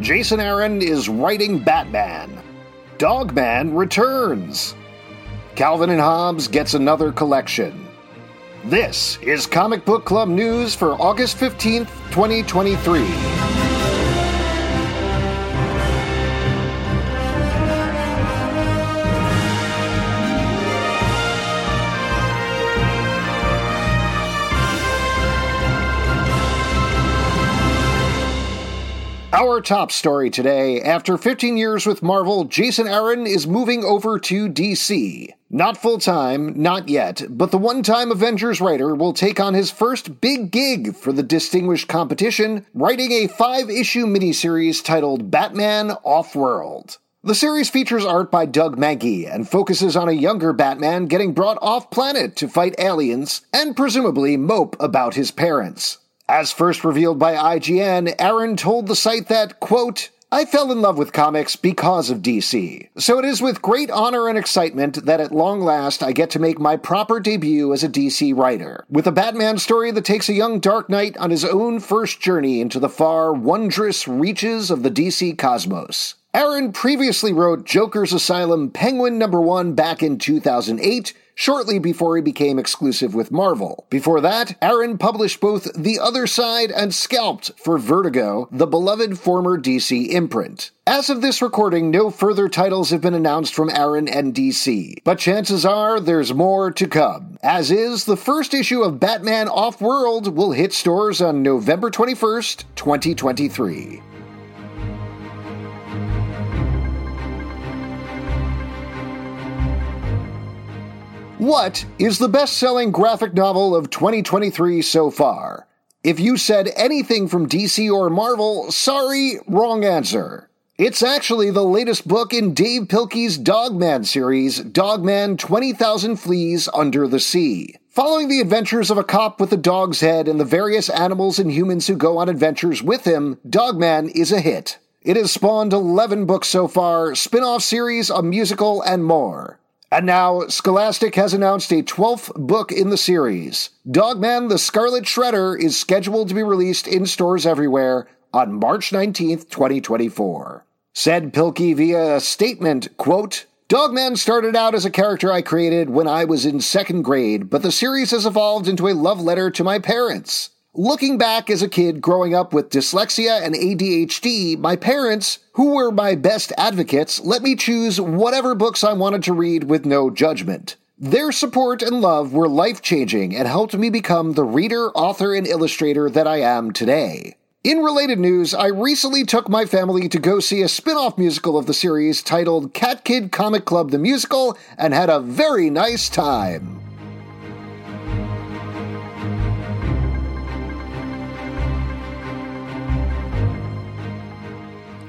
Jason Aaron is writing Batman. Dog Man returns. Calvin and Hobbes gets another collection. This is Comic Book Club News for August 15th, 2023. Our top story today: after 15 years with Marvel, Jason Aaron is moving over to DC. Not full-time, not yet, but the one-time Avengers writer will take on his first big gig for the distinguished competition, writing a 5-issue miniseries titled Batman Offworld. The series features art by Doug Mahnke and focuses on a younger Batman getting brought off-planet to fight aliens and presumably mope about his parents. As first revealed by IGN, Aaron told the site that, quote, "I fell in love with comics because of DC. So it is with great honor and excitement that at long last I get to make my proper debut as a DC writer, with a Batman story that takes a young Dark Knight on his own first journey into the far, wondrous reaches of the DC cosmos." Aaron previously wrote Joker's Asylum Penguin #1 back in 2008, shortly before he became exclusive with Marvel. Before that, Aaron published both The Other Side and Scalped for Vertigo, the beloved former DC imprint. As of this recording, no further titles have been announced from Aaron and DC, but chances are there's more to come. As is, the first issue of Batman Offworld will hit stores on November 21st, 2023. What is the best-selling graphic novel of 2023 so far? If you said anything from DC or Marvel, sorry, wrong answer. It's actually the latest book in Dave Pilkey's Dog Man series, Dog Man 20,000 Fleas Under the Sea. Following the adventures of a cop with a dog's head and the various animals and humans who go on adventures with him, Dog Man is a hit. It has spawned 11 books so far, spin-off series, a musical, and more. And now, Scholastic has announced a 12th book in the series. Dog Man the Scarlet Shredder is scheduled to be released in stores everywhere on March 19th, 2024. Said Pilkey via a statement, quote, "Dog Man started out as a character I created when I was in 2nd grade, but the series has evolved into a love letter to my parents. Looking back as a kid growing up with dyslexia and ADHD, my parents, who were my best advocates, let me choose whatever books I wanted to read with no judgment. Their support and love were life-changing and helped me become the reader, author, and illustrator that I am today. In related news, I recently took my family to go see a spin-off musical of the series titled Cat Kid Comic Club The Musical and had a very nice time."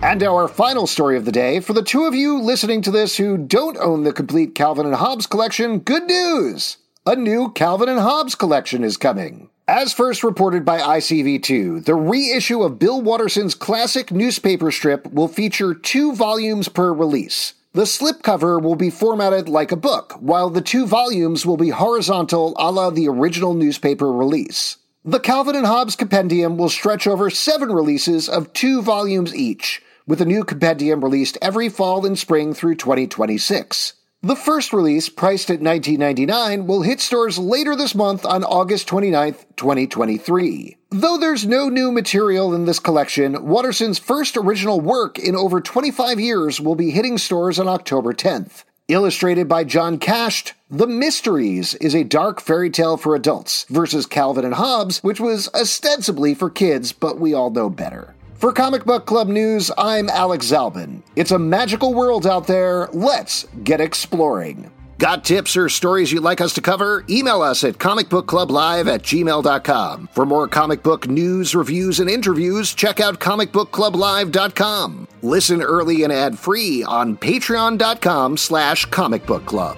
And our final story of the day, for the two of you listening to this who don't own the complete Calvin and Hobbes collection, good news! A new Calvin and Hobbes collection is coming. As first reported by ICV2, the reissue of Bill Watterson's classic newspaper strip will feature 2 volumes per release. The slipcover will be formatted like a book, while the 2 volumes will be horizontal a la the original newspaper release. The Calvin and Hobbes compendium will stretch over 7 releases of 2 volumes each, with a new compendium released every fall and spring through 2026. The first release, priced at $19.99, will hit stores later this month on August 29, 2023. Though there's no new material in this collection, Watterson's first original work in over 25 years will be hitting stores on October 10th. Illustrated by John Kasht, The Mysteries is a dark fairy tale for adults versus Calvin and Hobbes, which was ostensibly for kids, but we all know better. For Comic Book Club News, I'm Alex Zalbin. It's a magical world out there. Let's get exploring. Got tips or stories you'd like us to cover? Email us at comicbookclublive@gmail.com. For more comic book news, reviews, and interviews, check out comicbookclublive.com. Listen early and ad-free on patreon.com/comicbookclub.